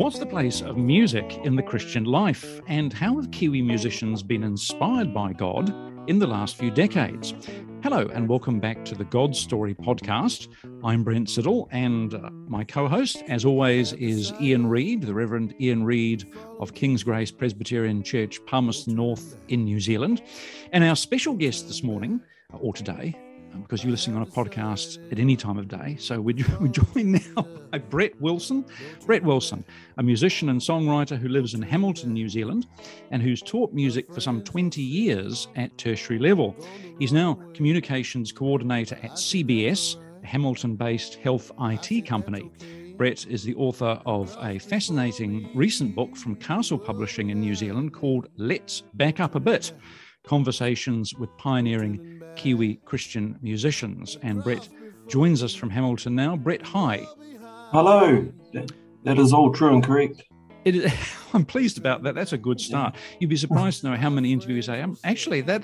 What's the place of music in the Christian life, and how have Kiwi musicians been inspired by God in the last few decades? Hello and welcome back to the God Story podcast. I'm Brent Siddle, and my co-host, as always, is Ian Reed, the Reverend Ian Reed of King's Grace Presbyterian Church, Palmerston North in New Zealand. And our special guest this morning, or today, because you're listening on a podcast at any time of day. So we're joined now by Brett Wilson. Brett Wilson, a musician and songwriter who lives in Hamilton, New Zealand, and who's taught music for some 20 years at tertiary level. He's now communications coordinator at CBS, a Hamilton-based health IT company. Brett is the author of a fascinating recent book from Castle Publishing in New Zealand called Let's Back Up a Bit, Conversations with Pioneering Kiwi Christian musicians. And Brett joins us from Hamilton now. Brett, hi. Hello. That is all true and correct. I'm pleased about that. That's a good start. You'd be surprised to know how many interviews say, actually, I got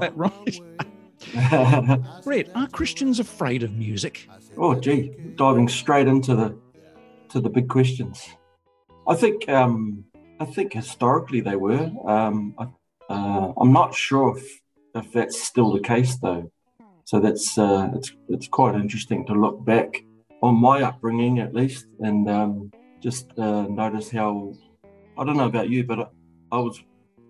that right. Brett, are Christians afraid of music? Oh, gee, diving straight into the big questions. I think historically they were. I'm not sure if that's still the case, though. So that's it's quite interesting to look back on my upbringing, at least, and just notice how, I don't know about you, but I was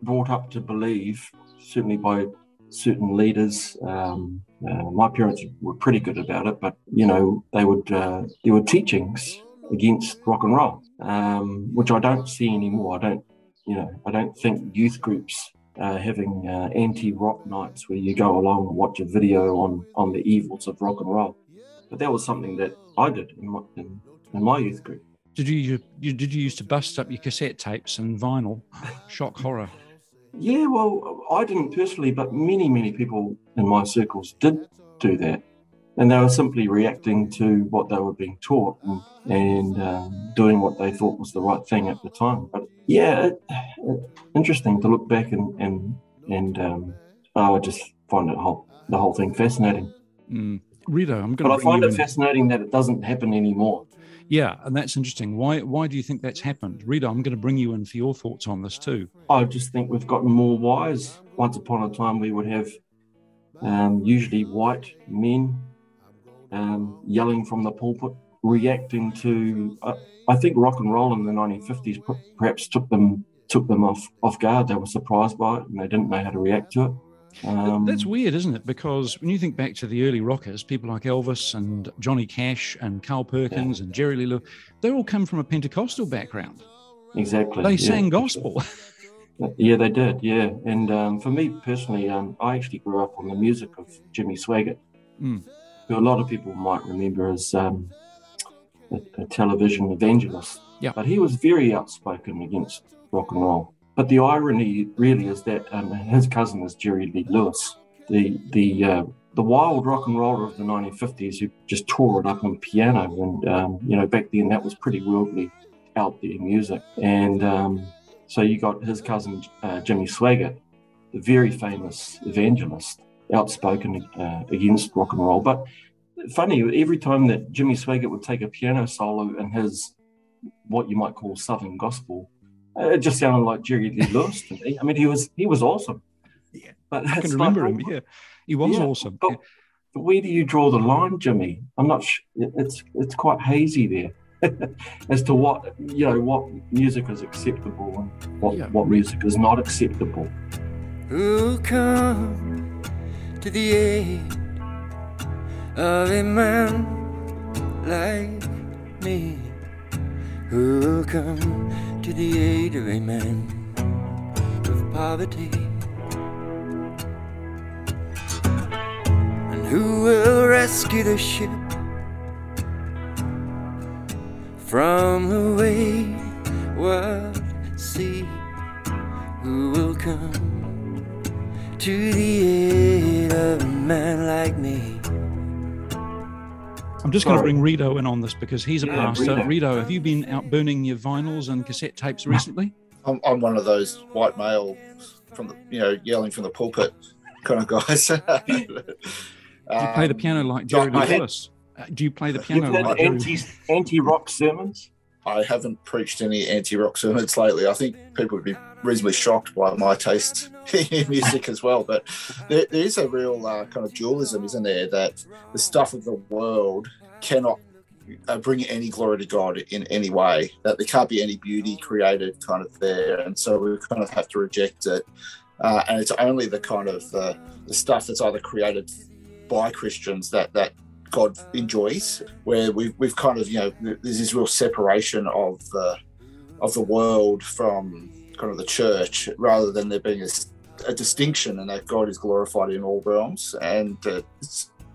brought up to believe, certainly by certain leaders. My parents were pretty good about it, but you know, they would there were teachings against rock and roll, which I don't see anymore. I don't think youth groups having anti-rock nights where you go along and watch a video on the evils of rock and roll. But that was something that I did in my youth group. Did you used to bust up your cassette tapes and vinyl? Shock horror. Yeah, well, I didn't personally, but many people in my circles did do that. And they were simply reacting to what they were being taught and doing what they thought was the right thing at the time. But yeah, interesting to look back and I just find the whole thing fascinating. Rita, I find it fascinating that it doesn't happen anymore. Yeah, and that's interesting. Why do you think that's happened? Rita, I'm going to bring you in for your thoughts on this too. I just think we've gotten more wise. Once upon a time, we would have usually white men yelling from the pulpit, reacting to, I think rock and roll in the 1950s perhaps took them off guard. They were surprised by it and they didn't know how to react to it. That's weird, isn't it? Because when you think back to the early rockers, people like Elvis and Johnny Cash and Carl Perkins and Jerry Lee Lewis, they all come from a Pentecostal background. Exactly. They sang gospel. Yeah, they did, yeah. And for me personally, I actually grew up on the music of Jimmy Swaggart, who a lot of people might remember as a television evangelist. Yeah. But he was very outspoken against rock and roll. But the irony really is that his cousin is Jerry Lee Lewis, the wild rock and roller of the 1950s who just tore it up on piano. And, back then that was pretty worldly out there music. And so you got his cousin, Jimmy Swaggart, the very famous evangelist, outspoken against rock and roll. But funny, every time that Jimmy Swaggart would take a piano solo in his, what you might call Southern gospel, it just sounded like Jerry Lee Lewis to me. I mean, he was awesome. Yeah, but I can remember him, yeah. He was awesome. But, where do you draw the line, Jimmy? I'm not sure. It's quite hazy there. As to what music is acceptable and what music is not acceptable. Who come to the aid of a man like me? Who come to the aid of a man of poverty? And who will rescue the ship from the wayward sea? Who will come to the aid of a man like me? I'm just going to bring Rito in on this because he's a pastor. Rito, have you been out burning your vinyls and cassette tapes recently? I'm one of those white male from the, you know, yelling from the pulpit kind of guys. Do you play the piano like Jerry Lewis? Do you play the piano like anti-rock sermons? I haven't preached any anti-rock sermons lately. I think people would be reasonably shocked by my taste in music as well. But there is a real kind of dualism, isn't there, that the stuff of the world cannot bring any glory to God in any way, that there can't be any beauty created kind of there. And so we kind of have to reject it. And it's only the kind of the stuff that's either created by Christians that God enjoys, where we've kind of, you know, there's this real separation of the world from kind of the church, rather than there being a distinction, and that God is glorified in all realms. And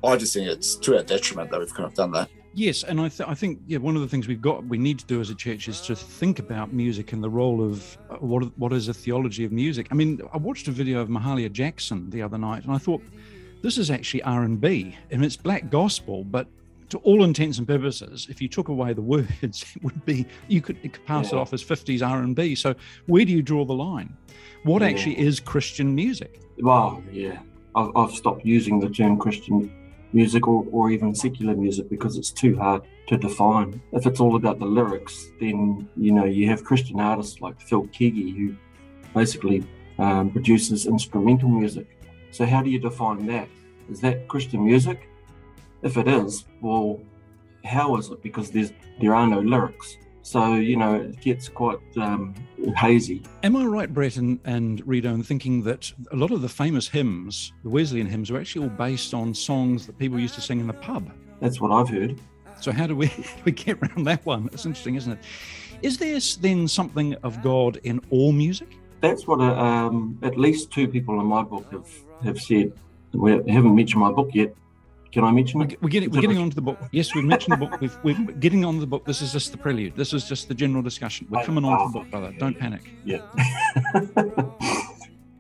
I just think it's to our detriment that we've kind of done that. Yes, and I think one of the things we need to do as a church is to think about music and the role of what is a theology of music. I mean, I watched a video of Mahalia Jackson the other night, and I thought, this is actually R&B, and it's black gospel, but to all intents and purposes, if you took away the words, it would be, you could pass it off as 50s R&B. So where do you draw the line? What actually is Christian music? Well, I've stopped using the term Christian music or even secular music because it's too hard to define. If it's all about the lyrics, then, you know, you have Christian artists like Phil Keaggy, who basically produces instrumental music. So how do you define that? Is that Christian music? If it is, well, how is it? Because there are no lyrics. So, you know, it gets quite hazy. Am I right, Brett and Rito, in thinking that a lot of the famous hymns, the Wesleyan hymns, are actually all based on songs that people used to sing in the pub? That's what I've heard. So how do we get around that one? It's interesting, isn't it? Is there then something of God in all music? That's what at least two people in my book have said. We haven't mentioned my book yet. Can I mention it? We're getting onto the book. Yes, we've mentioned the book. We're getting on to the book. This is just the prelude. This is just the general discussion. We're coming on to the book, brother. Don't panic. Yeah.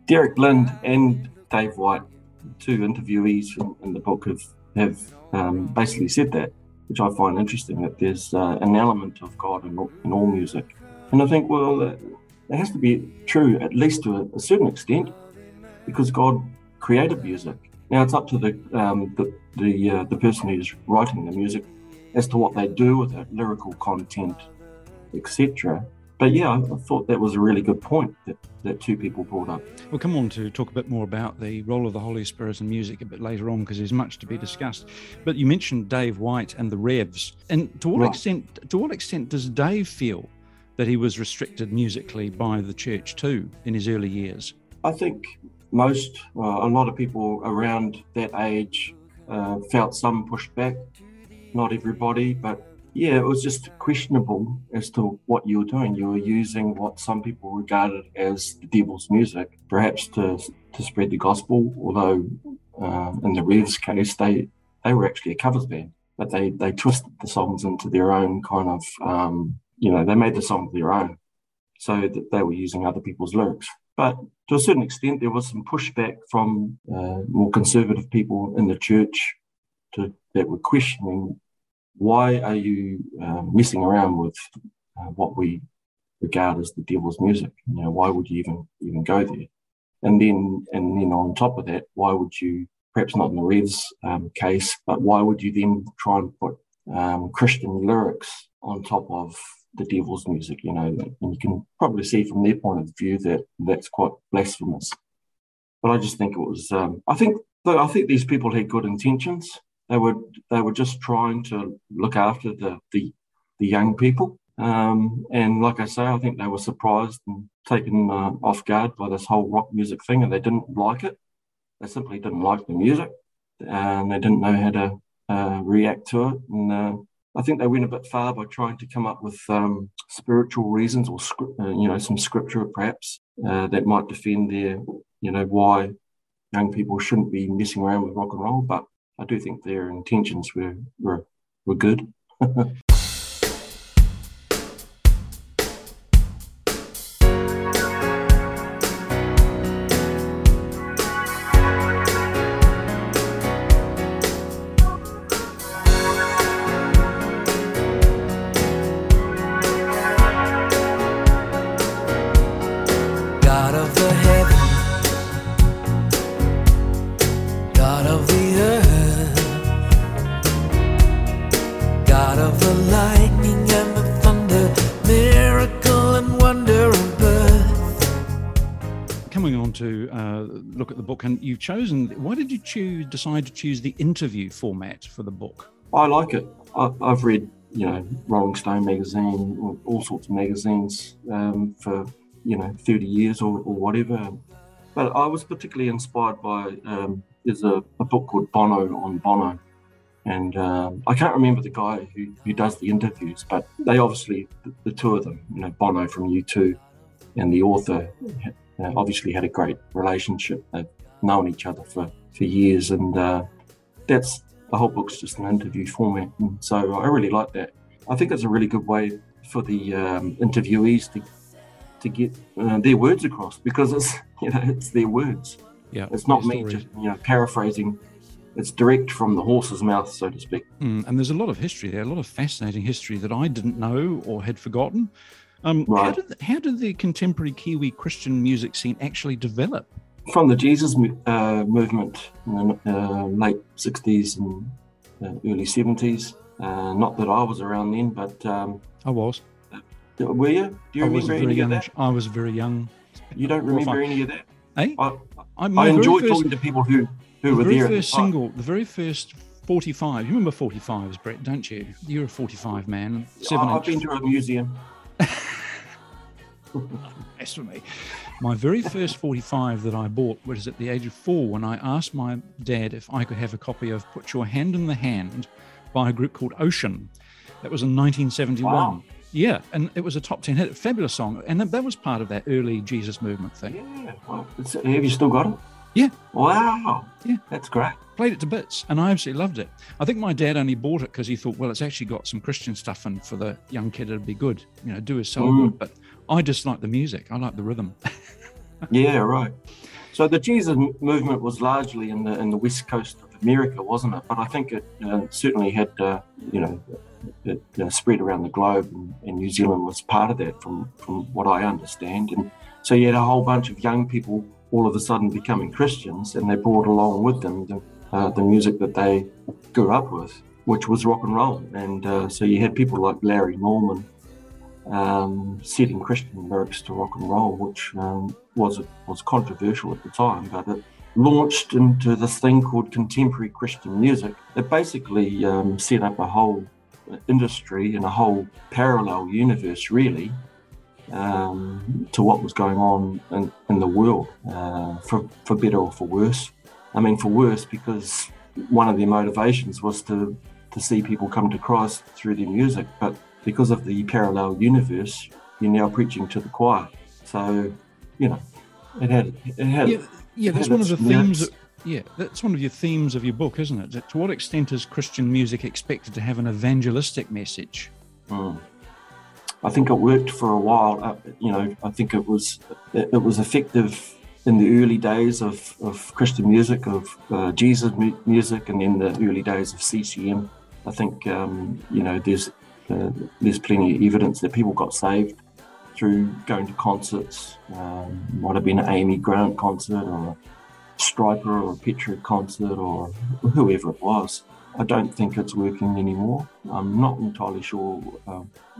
Derek Lind and Dave White, two interviewees in the book, have basically said that, which I find interesting, that there's an element of God in all music. And I think, well... it has to be true, at least to a certain extent, because God created music. Now it's up to the person who's writing the music as to what they do with it, lyrical content, etc. But I thought that was a really good point that two people brought up. We'll come on to talk a bit more about the role of the Holy Spirit in music a bit later on, because there's much to be discussed. But you mentioned Dave White and the Revs, and to what extent does Dave feel that he was restricted musically by the church too in his early years? I think a lot of people around that age felt some pushback. Not everybody, but it was just questionable as to what you were doing. You were using what some people regarded as the devil's music, perhaps to spread the gospel, although in the Revs case, they were actually a covers band, but they twisted the songs into their own kind of... they made the song their own, so that they were using other people's lyrics. But to a certain extent, there was some pushback from more conservative people in the church that were questioning, why are you messing around with what we regard as the devil's music? You know, why would you even go there? And then on top of that, why would you, perhaps not in the Revs case, but why would you then try and put Christian lyrics on top of the devil's music, you know? And you can probably see from their point of view that that's quite blasphemous. But I just think it was. I think these people had good intentions. They were just trying to look after the young people. And like I say, I think they were surprised and taken off guard by this whole rock music thing, and they didn't like it. They simply didn't like the music, and they didn't know how to react to it. And I think they went a bit far by trying to come up with spiritual reasons or some scripture perhaps that might defend their, you know, why young people shouldn't be messing around with rock and roll. But I do think their intentions were good. of the lightning and the thunder, miracle and wonder of birth. Coming on to look at the book, and you've chosen, why did you decide to choose the interview format for the book? I like it. I've read, Rolling Stone magazine, or all sorts of magazines for, 30 years or whatever. But I was particularly inspired by, there's a book called Bono on Bono. And I can't remember the guy who does the interviews, but they obviously, the two of them, Bono from U2 and the author, obviously had a great relationship. They've known each other for years. And that's, the whole book's just an interview format. And so I really like that. I think it's a really good way for the interviewees to get their words across, because it's their words. Yeah, it's not me just paraphrasing. It's direct from the horse's mouth, so to speak. And there's a lot of history there, a lot of fascinating history that I didn't know or had forgotten. Right. How did the contemporary Kiwi Christian music scene actually develop? From the Jesus movement in the late 60s and early 70s. Not that I was around then, but... I was. Were you? Do you remember any of that? I was very young. You don't remember any of that? Eh? I enjoy talking to people who were there. The very first single, the very first 45. You remember 45s, Brett, don't you? You're a 45 man. I've been to a museum. Blasphemy. My very first 45 that I bought was at the age of 4, when I asked my dad if I could have a copy of Put Your Hand in the Hand by a group called Ocean. That was in 1971. Wow. Yeah, and it was a top 10 hit, a fabulous song. And that was part of that early Jesus movement thing. Yeah, well, have you still got it? Yeah. Wow. Yeah. That's great. Played it to bits, and I absolutely loved it. I think my dad only bought it because he thought, well, it's actually got some Christian stuff in for the young kid. It'd be good, do his soul good. But I just like the music. I like the rhythm. Yeah, right. So the Jesus movement was largely in the west coast of America, wasn't it? But I think it certainly had, it spread around the globe, and New Zealand was part of that from what I understand. And so you had a whole bunch of young people all of a sudden becoming Christians, and they brought along with them the music that they grew up with, which was rock and roll. And so you had people like Larry Norman setting Christian lyrics to rock and roll, which was controversial at the time, but it launched into this thing called contemporary Christian music. It basically set up a whole industry and a whole parallel universe, really, to what was going on in the world, for better or for worse. I mean, for worse, because one of their motivations was to see people come to Christ through their music, but because of the parallel universe, you're now preaching to the choir. So, it had. Yeah, that's one of the themes. That's one of your themes of your book, isn't it? That to what extent is Christian music expected to have an evangelistic message? I think it worked for a while. I think it was effective in the early days of Christian music, of Jesus music, and in the early days of CCM. I think there's plenty of evidence that people got saved through going to concerts. Might have been an Amy Grant concert, or a Stryper, or a Petra concert, or whoever it was. I don't think it's working anymore. I'm not entirely sure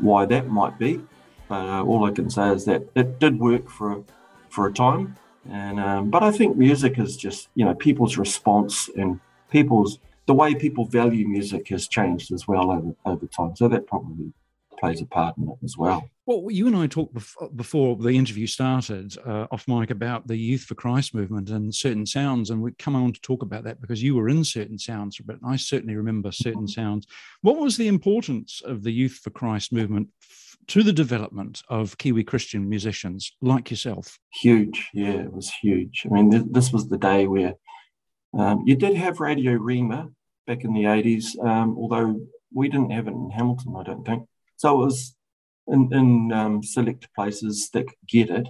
why that might be, but all I can say is that it did work for a time. And but I think music is just, people's response and the way people value music has changed as well over time. So that probably plays a part in it as well. Well, you and I talked before the interview started off mic about the Youth for Christ movement and Certain Sounds, and we come on to talk about that because you were in Certain Sounds, but I certainly remember Certain Sounds. What was the importance of the Youth for Christ movement to the development of Kiwi Christian musicians like yourself? Huge, yeah, it was huge. I mean, this was the day where you did have Radio Rima back in the 80s, although we didn't have it in Hamilton, I don't think. So it was in select places that could get it.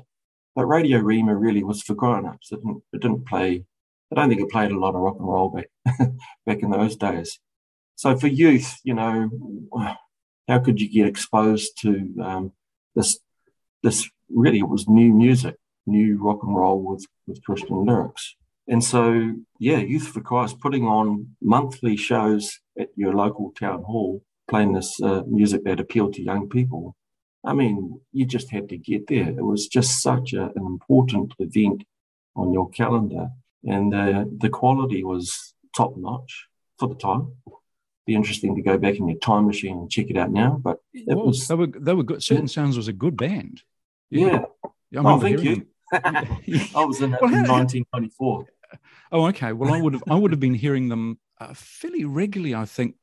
But Radio Rima really was for grown-ups. It didn't play... I don't think it played a lot of rock and roll back in those days. So for youth, how could you get exposed to this really, it was new music, new rock and roll with Christian lyrics. And so, yeah, Youth for Christ putting on monthly shows at your local town hall playing this music that appealed to young people. I mean, you just had to get there. It was just such an important event on your calendar. And the quality was top-notch for the time. Be interesting to go back in your time machine and check it out now. But it was... They were good. Certain Sounds was a good band. Yeah. Oh, thank you. I was in 1994. Oh, okay. Well, I would have been hearing them fairly regularly, I think,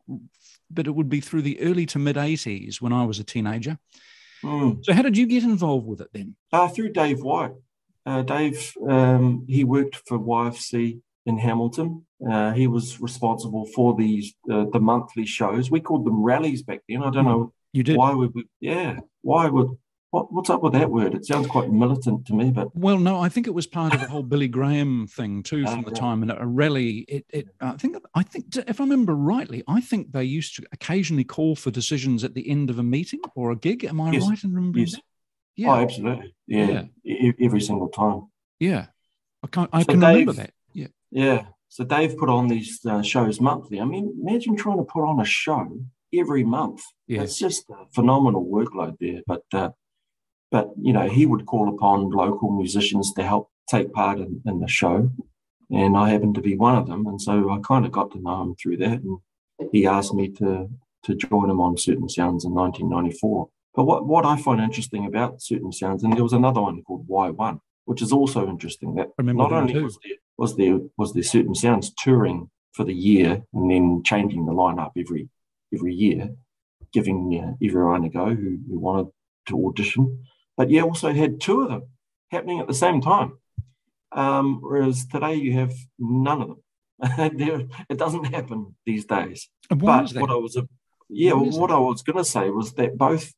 but it would be through the early to mid-80s when I was a teenager. Mm. So how did you get involved with it then? Through Dave White. Dave, he worked for YFC in Hamilton. He was responsible for these the monthly shows. We called them rallies back then. I don't know. You did? Why would we? Yeah. Why would? What's up with that word? It sounds quite militant to me, but... Well, no, I think it was part of the whole Billy Graham thing too from the time. And a rally, I think, if I remember rightly, I think they used to occasionally call for decisions at the end of a meeting or a gig. Am I right in remembering that? Yeah. Oh, absolutely. Yeah. Every single time. Yeah. I can remember that. Yeah. Yeah. So Dave put on these shows monthly. I mean, imagine trying to put on a show every month. Yeah. It's just a phenomenal workload there. But you know, he would call upon local musicians to help take part in the show. And I happened to be one of them. And so I kind of got to know him through that. And he asked me to join him on Certain Sounds in 1994. But what I find interesting about Certain Sounds, and there was another one called Y1, which is also interesting, that not only was there Certain Sounds touring for the year and then changing the lineup every year, giving everyone a go who wanted to audition, but you also had two of them happening at the same time, whereas today you have none of them. It doesn't happen these days. But what I was going to say was that both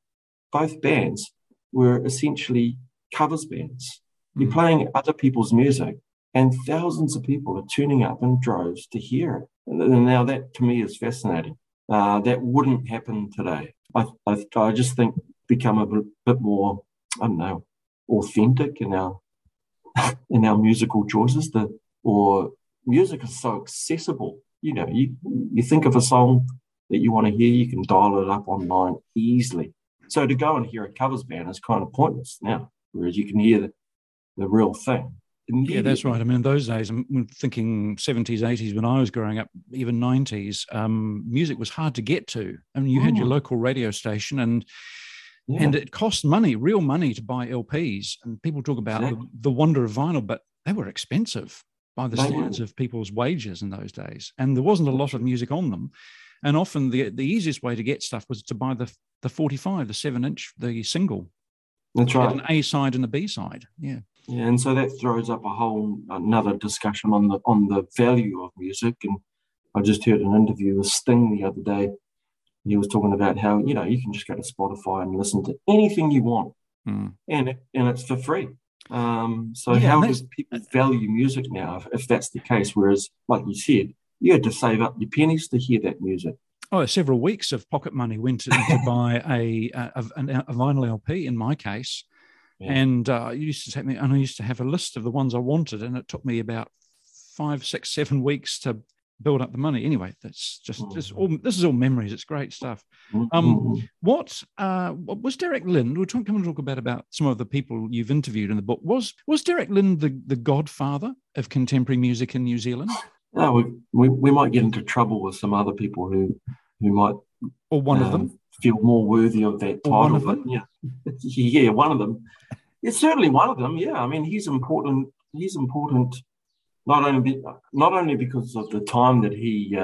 bands were essentially covers bands. You're playing other people's music, and thousands of people are tuning up in droves to hear it. And now that, to me, is fascinating. That wouldn't happen today. I just think become a bit more, I don't know, authentic in our musical choices. Music is so accessible. You know, you think of a song that you want to hear, you can dial it up online easily. So to go and hear a covers band is kind of pointless now, whereas you can hear the real thing. Yeah, that's right. I mean, in those days, I'm thinking 70s, 80s, when I was growing up, even 90s, music was hard to get to. I mean, you had your local radio station and it cost money, real money, to buy LPs. And people talk about the wonder of vinyl, but they were expensive by the standards of people's wages in those days. And there wasn't a lot of music on them. And often the easiest way to get stuff was to buy the 45, the 7-inch, the single. That's right. An A-side and a B-side, yeah. Yeah, and so that throws up a whole another discussion on the value of music. And I just heard an interview with Sting the other day. He was talking about how, you know, you can just go to Spotify and listen to anything you want, and it's for free. So how do people value music now if that's the case? Whereas, like you said, you had to save up your pennies to hear that music. Oh, several weeks of pocket money went to buy a vinyl LP in my case. Yeah. And I used to have a list of the ones I wanted, and it took me about 5, 6, 7 weeks to build up the money. Anyway, that's this is all memories. It's great stuff. What was Derek Lind? We're trying to talk about some of the people you've interviewed in the book. Was Derek Lind the godfather of contemporary music in New Zealand? No, we might get into trouble with some other people who might, or one of them, feel more worthy of that title. One of them? Yeah. Yeah, one of them. It's certainly one of them, yeah. I mean, he's important. He's important not only because of the time that he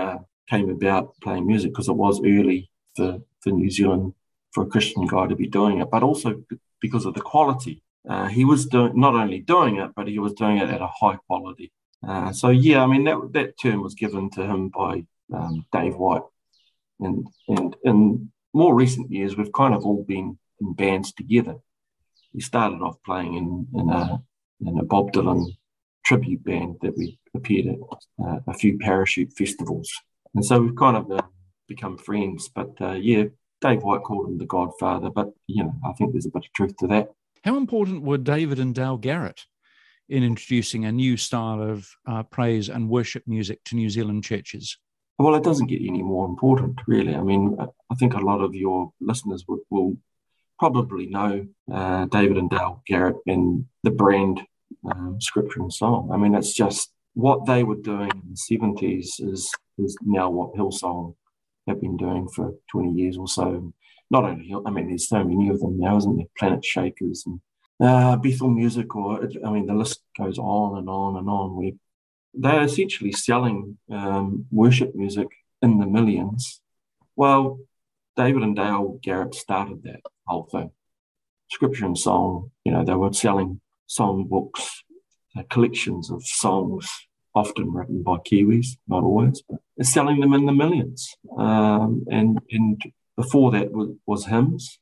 came about playing music, because it was early for New Zealand for a Christian guy to be doing it, but also because of the quality. He was not only doing it, but he was doing it at a high quality. So, yeah, I mean, that term was given to him by Dave White. And in more recent years, we've kind of all been in bands together. We started off playing in a Bob Dylan tribute band that we appeared at a few parachute festivals. And so we've kind of become friends. But, yeah, Dave White called him the Godfather. But, you know, I think there's a bit of truth to that. How important were David and Dale Garrett in introducing a new style of praise and worship music to New Zealand churches? Well, it doesn't get any more important, really. I mean, I think a lot of your listeners will probably know David and Dale Garrett and the brand Scripture and Song. I mean, it's just what they were doing in the 70s is now what Hillsong have been doing for 20 years or so. Not only, I mean, there's so many of them now, isn't there? Planet Shakers and Bethel Music, or, I mean, the list goes on and on and on. They're essentially selling worship music in the millions. Well, David and Dale Garrett started that whole thing. Scripture and Song, you know, they were selling songbooks, collections of songs, often written by Kiwis, not always, but selling them in the millions. And before that was hymns.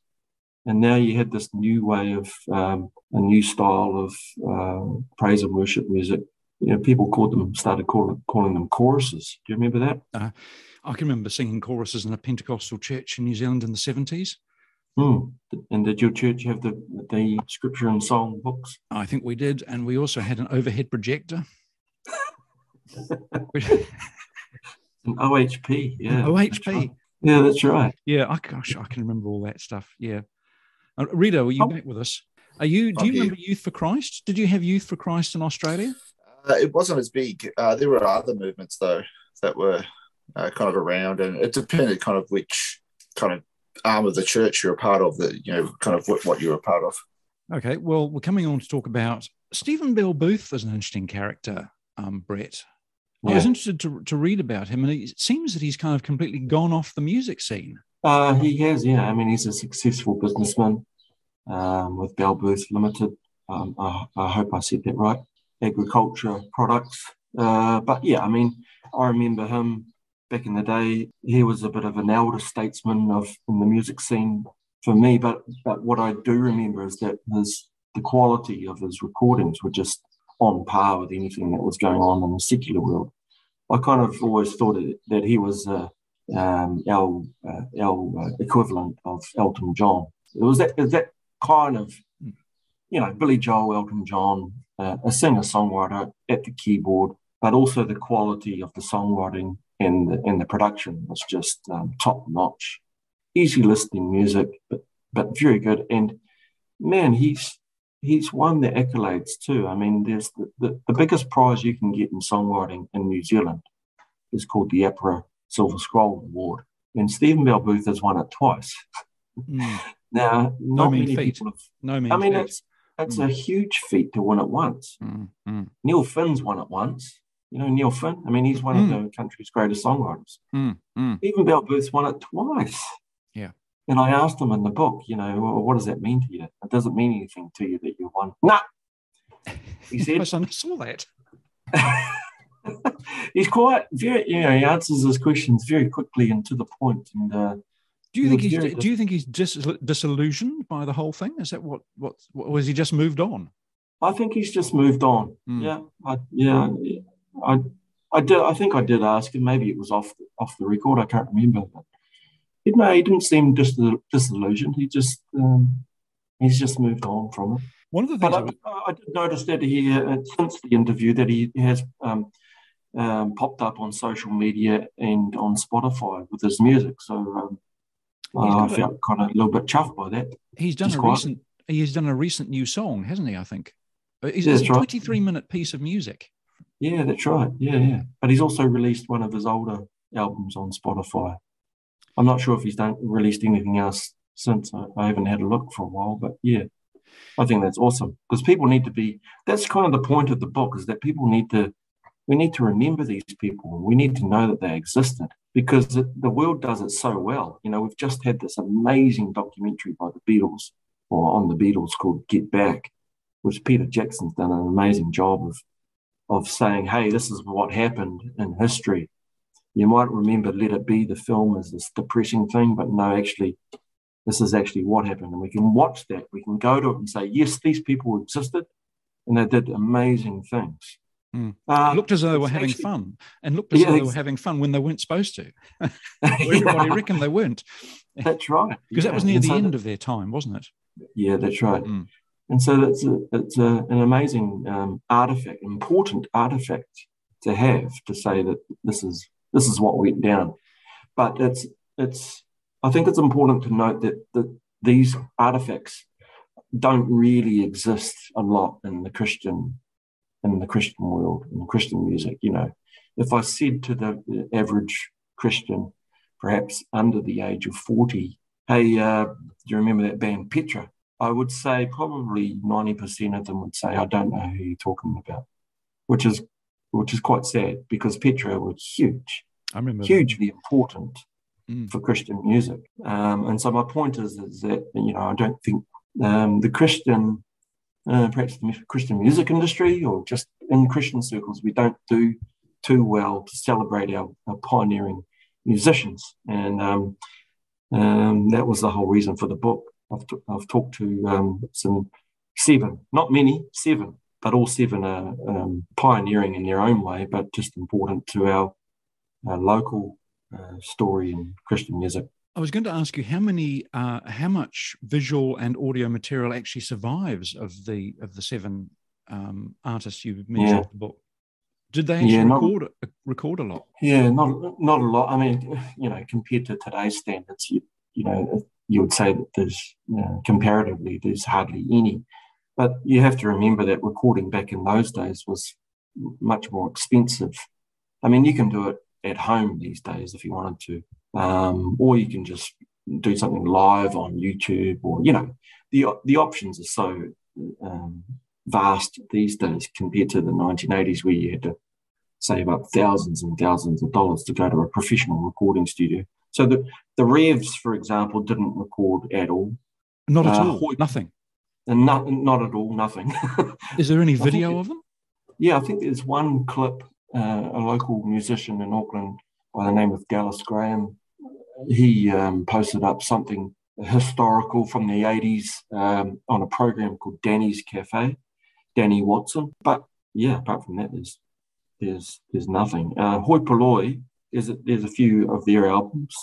And now you had this new way of, a new style of praise and worship music. You know, people started calling them choruses. Do you remember that? I can remember singing choruses in a Pentecostal church in New Zealand in the 70s. Mm. And did your church have the Scripture and Song books? I think we did, and we also had an overhead projector. An OHP, yeah. An OHP. That's right. Yeah, that's right. Yeah, gosh, I can remember all that stuff, yeah. Rita, were you back with us? Do you remember Youth for Christ? Did you have Youth for Christ in Australia? It wasn't as big. There were other movements, though, that were kind of around, and it depended kind of which kind of arm of the church you're a part of, what you were a part of. Okay, well, we're coming on to talk about Stephen Bell Booth is an interesting character, Brett. Yeah. I was interested to read about him, and it seems that he's kind of completely gone off the music scene. He has, yeah. I mean, he's a successful businessman with Bell Booth Limited. I hope I said that right. Agriculture products. But yeah, I mean, I remember him back in the day. He was a bit of an elder statesman in the music scene for me. But what I do remember is that the quality of his recordings were just on par with anything that was going on in the secular world. I kind of always thought that he was our equivalent of Elton John. It was that kind of, you know, Billy Joel, Elton John, a singer-songwriter at the keyboard, but also the quality of the songwriting and the production was just top-notch. Easy listening music, but very good. And, man, he's won the accolades too. I mean, there's the biggest prize you can get in songwriting in New Zealand is called the APRA Silver Scroll Award. And Stephen Bell Booth has won it twice. Mm. Now, not many people have. No mean feat. I mean, it's a huge feat to win it once. Mm. Mm. Neil Finn's won it once. You know, Neil Finn, I mean, he's one of the country's greatest songwriters. Mm. Mm. Stephen Bell Booth won it twice. Yeah. And I asked him in the book, you know, well, what does that mean to you? It doesn't mean anything to you that you won. Nah. He said. Yes, I saw that. He's he answers his questions very quickly and to the point. And do you think he's disillusioned by the whole thing? Is that what or has he just moved on? I think he's just moved on. Mm. Yeah, I did. I think I did ask him. Maybe it was off the record. I can't remember. But no, he didn't seem disillusioned. He just he's just moved on from it. One of the things I did notice that he since the interview that he has popped up on social media and on Spotify with his music. So I felt kind of a little bit chuffed by that. He's done a recent new song, hasn't he? I think it's a 23-minute piece of music. Yeah, that's right. Yeah, yeah. But he's also released one of his older albums on Spotify. I'm not sure if he's released anything else since. I haven't had a look for a while, but yeah, I think that's awesome because people need to be. That's kind of the point of the book is that people need to. We need to remember these people. We need to know that they existed because the world does it so well. You know, we've just had this amazing documentary by the Beatles or on the Beatles called Get Back, which Peter Jackson's done an amazing job of saying, hey, this is what happened in history. You might remember Let It Be, the film, as this depressing thing, but no, actually, this is actually what happened. And we can watch that. We can go to it and say, yes, these people existed and they did amazing things. Mm. It looked as though they were having fun and looked as though they were having fun when they weren't supposed to. Everybody reckoned they weren't. That's right. Because that was near the end of their time, wasn't it? Yeah, that's right. Mm. And so that's an amazing artifact, important artifact to have to say that this is this is what went down. But it's I think it's important to note that these artifacts don't really exist a lot in the Christian world, in Christian music. You know, if I said to the average Christian, perhaps under the age of 40, hey, do you remember that band Petra? I would say probably 90% of them would say, I don't know who you're talking about, which is quite sad, because Petra was huge, hugely important for Christian music. And so my point is that, you know, I don't think the Christian, perhaps the Christian music industry or just in Christian circles, we don't do too well to celebrate our pioneering musicians. And that was the whole reason for the book. I've talked to seven, but all seven are pioneering in their own way, but just important to our local story in Christian music. I was going to ask you how much visual and audio material actually survives of the seven artists you mentioned in the book. Did they actually record a lot? Yeah, not a lot. I mean, you know, compared to today's standards, you would say that there's, you know, comparatively, there's hardly any. But you have to remember that recording back in those days was much more expensive. I mean, you can do it at home these days if you wanted to, or you can just do something live on YouTube, or, you know, the options are so vast these days compared to the 1980s, where you had to save up thousands and thousands of dollars to go to a professional recording studio. So the Revs, for example, didn't record at all. Not at all? Nothing? And not at all, nothing. Is there any video of them? Yeah, I think there's one clip, a local musician in Auckland by the name of Dallas Graham. He posted up something historical from the 80s on a program called Danny's Cafe, Danny Watson. But, yeah, apart from that, there's nothing. Hoi Polloi, there's a few of their albums.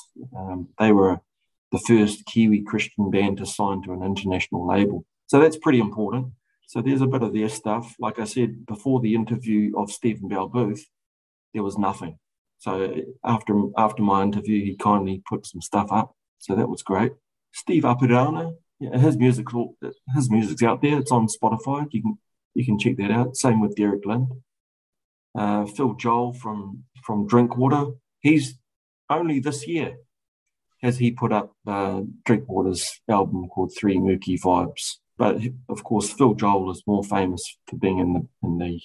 They were the first Kiwi Christian band to sign to an international label. So that's pretty important. So there's a bit of their stuff. Like I said, before the interview of Stephen Bell Booth, there was nothing. So after my interview, he kindly put some stuff up. So that was great. Steve Apirana, yeah, his music's out there. It's on Spotify. You can check that out. Same with Derek Lind. Phil Joel from Drinkwater, he's only this year has he put up Drinkwater's album called Three Murky Vibes. But of course, Phil Joel is more famous for being in the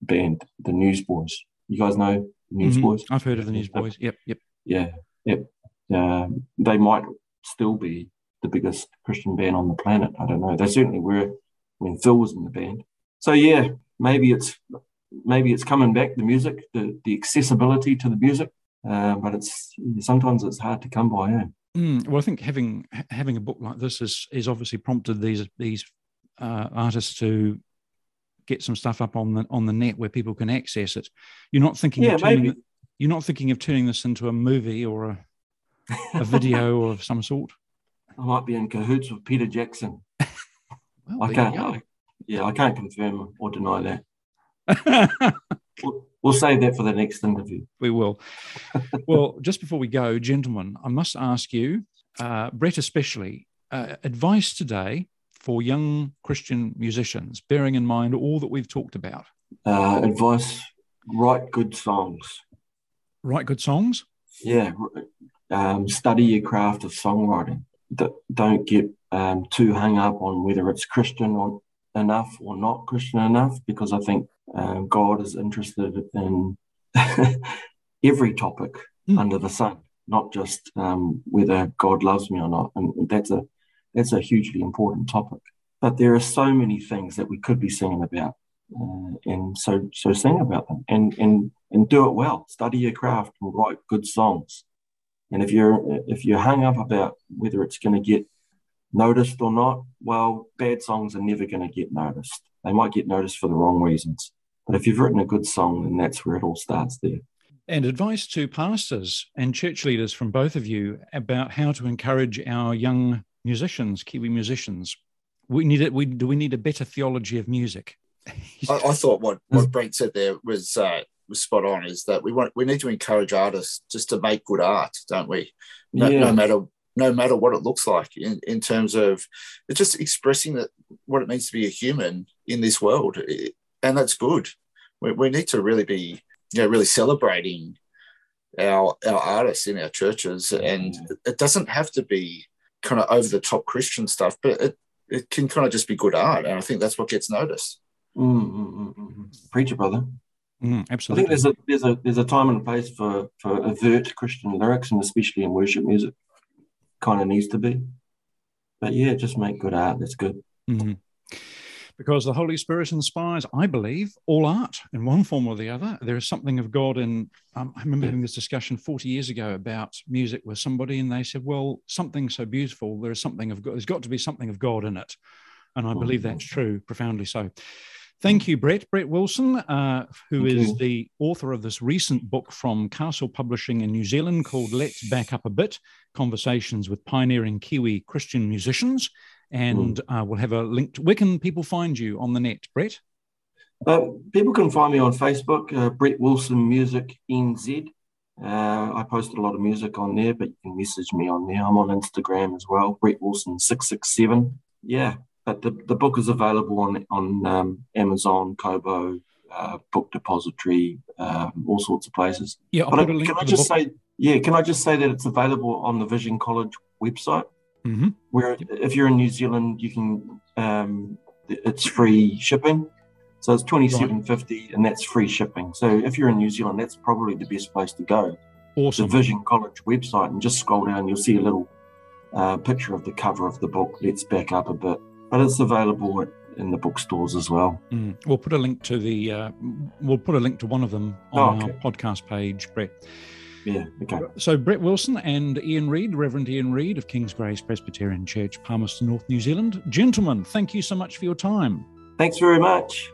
band The Newsboys. You guys know The Newsboys? Mm-hmm. I've heard of The Newsboys. Yep. Yeah. They might still be the biggest Christian band on the planet. I don't know. They certainly were when Phil was in the band. So yeah, maybe it's coming back, the music, the accessibility to the music, but sometimes it's hard to come by. Eh? Well, I think having a book like this is obviously prompted these artists to get some stuff up on the net where people can access it. You're not thinking of turning this into a movie or a video or of some sort. I might be in cahoots with Peter Jackson. Well, I can't confirm or deny that. We'll save that for the next interview. We will. Well, just before we go, gentlemen, I must ask you, Brett especially, advice today for young Christian musicians, bearing in mind all that we've talked about. Advice, write good songs. Write good songs? Yeah. Study your craft of songwriting. Don't get too hung up on whether it's Christian enough or not Christian enough, because I think God is interested in every topic under the sun, not just whether God loves me or not. And that's a hugely important topic. But there are so many things that we could be singing about, and so sing about them and do it well. Study your craft and write good songs. And if you're hung up about whether it's going to get noticed or not, well, bad songs are never going to get noticed. They might get noticed for the wrong reasons. But if you've written a good song, then that's where it all starts there. And advice to pastors and church leaders from both of you about how to encourage our young musicians, Kiwi musicians. Do we need a better theology of music? I thought what Brett said there was was spot on, is that we need to encourage artists just to make good art, don't we? No matter what it looks like, in terms of just expressing that what it means to be a human in this world. And that's good. We need to really be, really celebrating our artists in our churches. And it doesn't have to be kind of over-the-top Christian stuff, but it can kind of just be good art. And I think that's what gets noticed. Preacher, brother. Absolutely. I think there's a time and place for overt Christian lyrics, and especially in worship music. Kind of needs to be, but just make good art. That's good, because the Holy Spirit inspires, I believe, all art in one form or the other. There is something of God in. I remember having this discussion 40 years ago about music with somebody, and they said, "Well, something so beautiful. There is something of God. There's got to be something of God in it," and I believe that's true, profoundly so. Thank you, Brett Wilson, who is the author of this recent book from Castle Publishing in New Zealand called Let's Back Up a Bit, Conversations with Pioneering Kiwi Christian Musicians. And we'll have a link to, where can people find you on the net, Brett? People can find me on Facebook, Brett Wilson Music NZ. I post a lot of music on there, but you can message me on there. I'm on Instagram as well, Brett Wilson 667. Yeah. But the book is available on Amazon, Kobo, Book Depository, all sorts of places. Yeah, but can I just say that it's available on the Vision College website, where if you're in New Zealand, you can. It's free shipping, so it's $27.50, and that's free shipping. So if you're in New Zealand, that's probably the best place to go. Awesome. The Vision College website, and just scroll down, you'll see a little picture of the cover of the book. Let's Back Up a Bit. But it's available in the bookstores as well. We'll put a link to one of them on our podcast page, Brett. Yeah, okay. So Brett Wilson and Ian Reed, Reverend Ian Reed of King's Grace Presbyterian Church, Palmerston North, New Zealand. Gentlemen, thank you so much for your time. Thanks very much.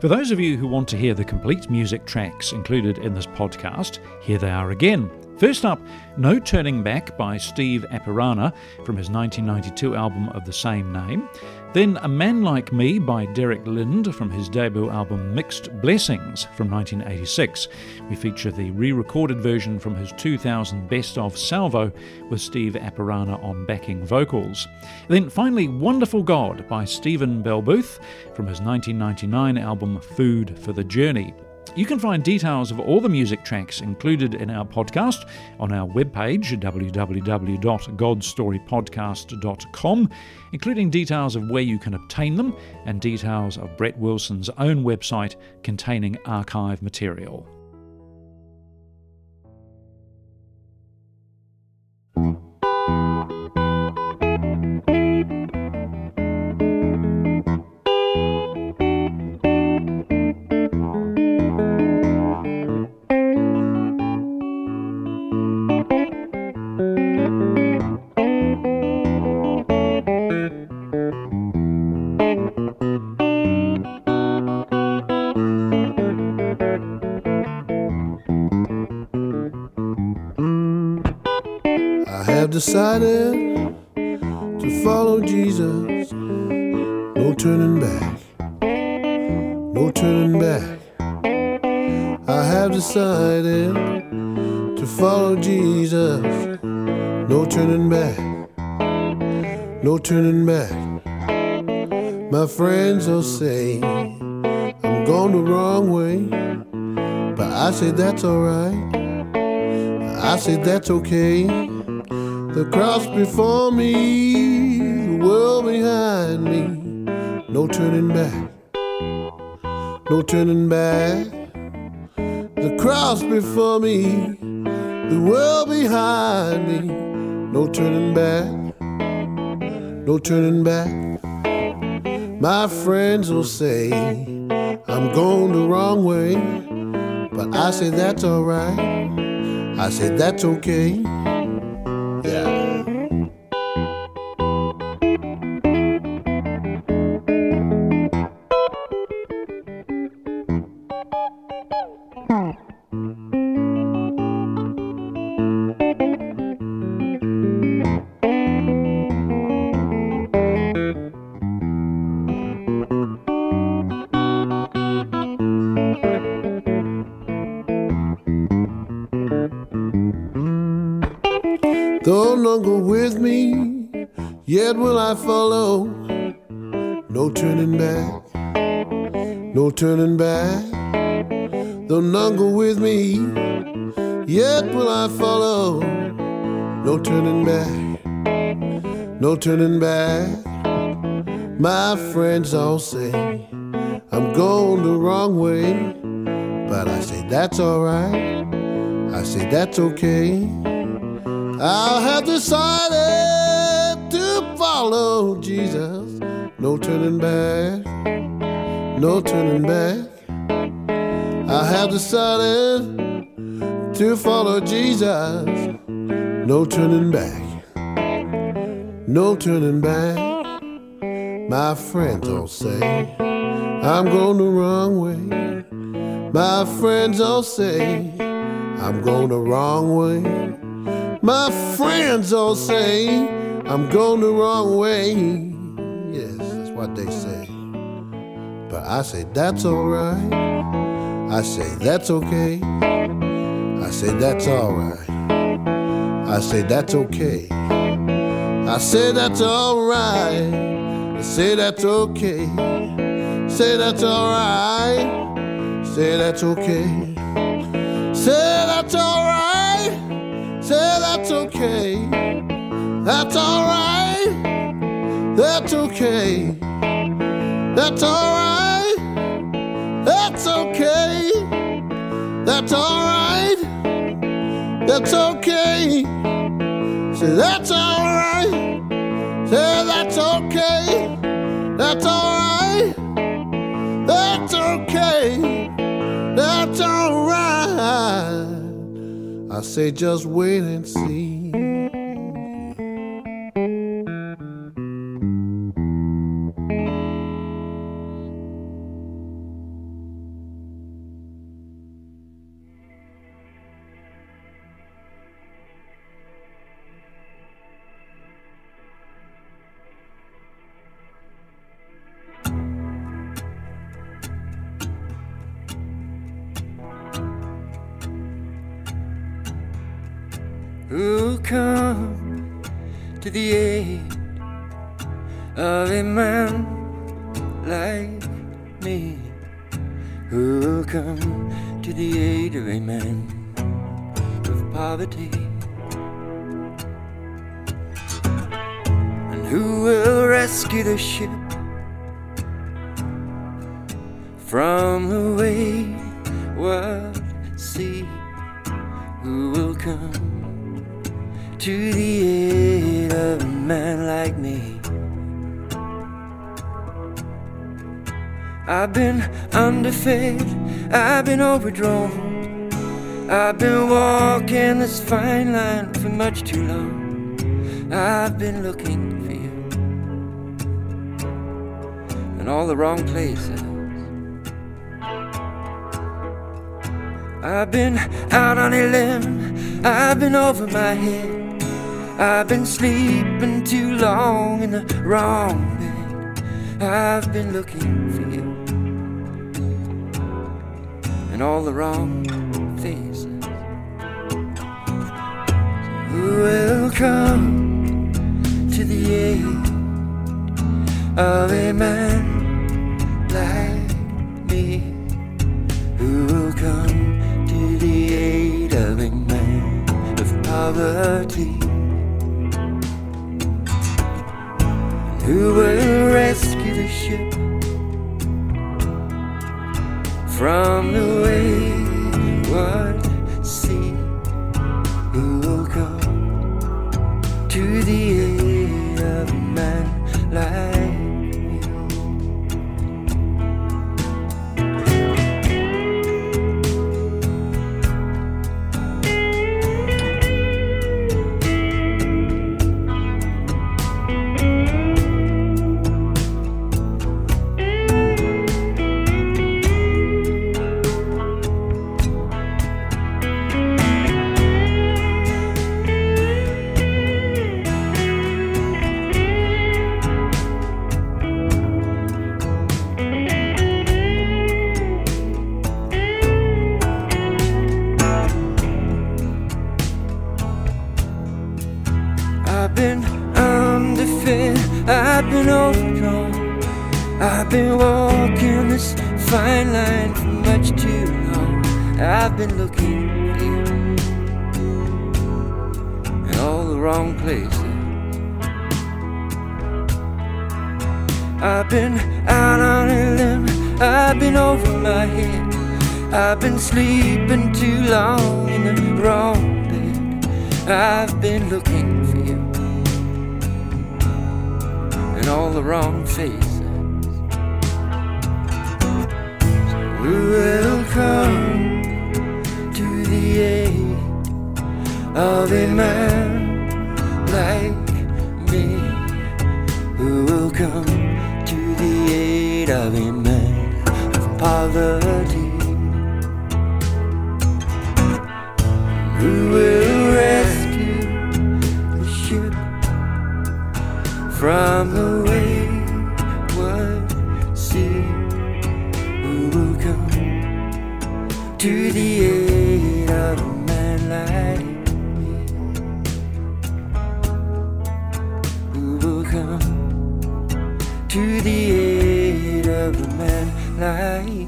For those of you who want to hear the complete music tracks included in this podcast, here they are again. First up, No Turning Back by Steve Apirana from his 1992 album of the same name. Then A Man Like Me by Derek Lind from his debut album Mixed Blessings from 1986. We feature the re-recorded version from his 2000 Best of Salvo with Steve Apirana on backing vocals. Then finally, Wonderful God by Stephen Bell Booth from his 1999 album Food for the Journey. You can find details of all the music tracks included in our podcast on our webpage, www.godstorypodcast.com, including details of where you can obtain them and details of Brett Wilson's own website containing archive material. Decided to follow Jesus. No turning back. No turning back. I have decided to follow Jesus. No turning back. No turning back. My friends all say I'm going the wrong way, but I say that's alright. I say that's okay. The cross before me, the world behind me. No turning back. No turning back. The cross before me, the world behind me. No turning back. No turning back. My friends will say I'm going the wrong way, but I say that's alright. I say that's okay. longer with me, yet will I follow. No turning back, no turning back. Though none go with me, yet will I follow. No turning back, no turning back. My friends all say I'm going the wrong way, but I say that's alright, I say that's okay. I have decided to follow Jesus. No turning back, no turning back. I have decided to follow Jesus. No turning back, no turning back. My friends all say I'm going the wrong way. My friends all say I'm going the wrong way. My friends all say I'm going the wrong way. Yes, that's what they say. But I say that's alright, I say that's okay. I say that's alright, I say that's okay. I say that's alright, I say that's okay. Say that's alright, say that's okay. Say that's alright, say that's okay, that's alright, that's okay, that's alright, that's okay, that's alright, that's okay, say that's alright, say that's okay, that's alright, that's okay, that's alright. I say just wait and see. Who come to the aid of a man like me? Who come to the aid of a man of poverty? And who will rescue the ship from the wayward sea? Who will come to the aid of a man like me? I've been underfed, I've been overdrawn, I've been walking this fine line for much too long. I've been looking for you in all the wrong places. I've been out on a limb, I've been over my head, I've been sleeping too long in the wrong bed. I've been looking for you and all the wrong things. Who will come to the aid of a man like me? Who will come to the aid of a man of poverty? Who will rescue the ship from the wayward sea? Who will come to the aid of a man like me? I've been overdrawn. I've been walking this fine line for much too long. I've been looking at you in all the wrong places. I've been out on a limb, I've been over my head. I've been sleeping too long in the wrong bed. I've been looking for you in all the wrong faces. Who will come to the aid of a man like me? Who will come to the aid of a man of poverty? Who will rescue the ship from the wayward sea? To the aid of a man like me. Who will come to the aid of a man like me?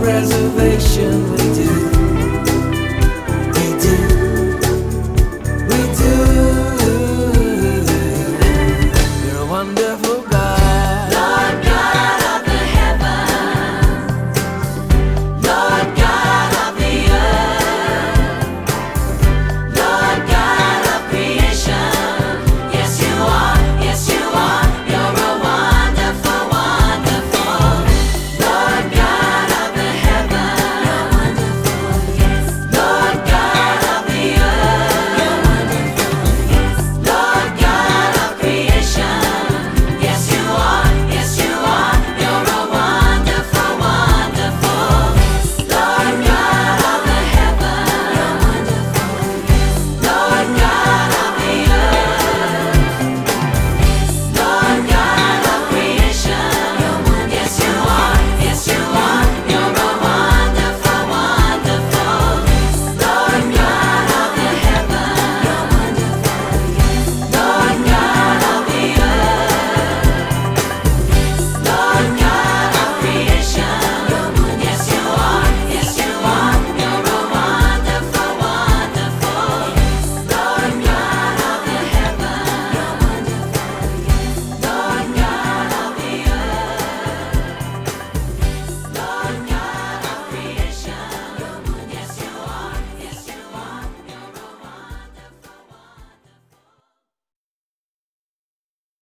Reservation.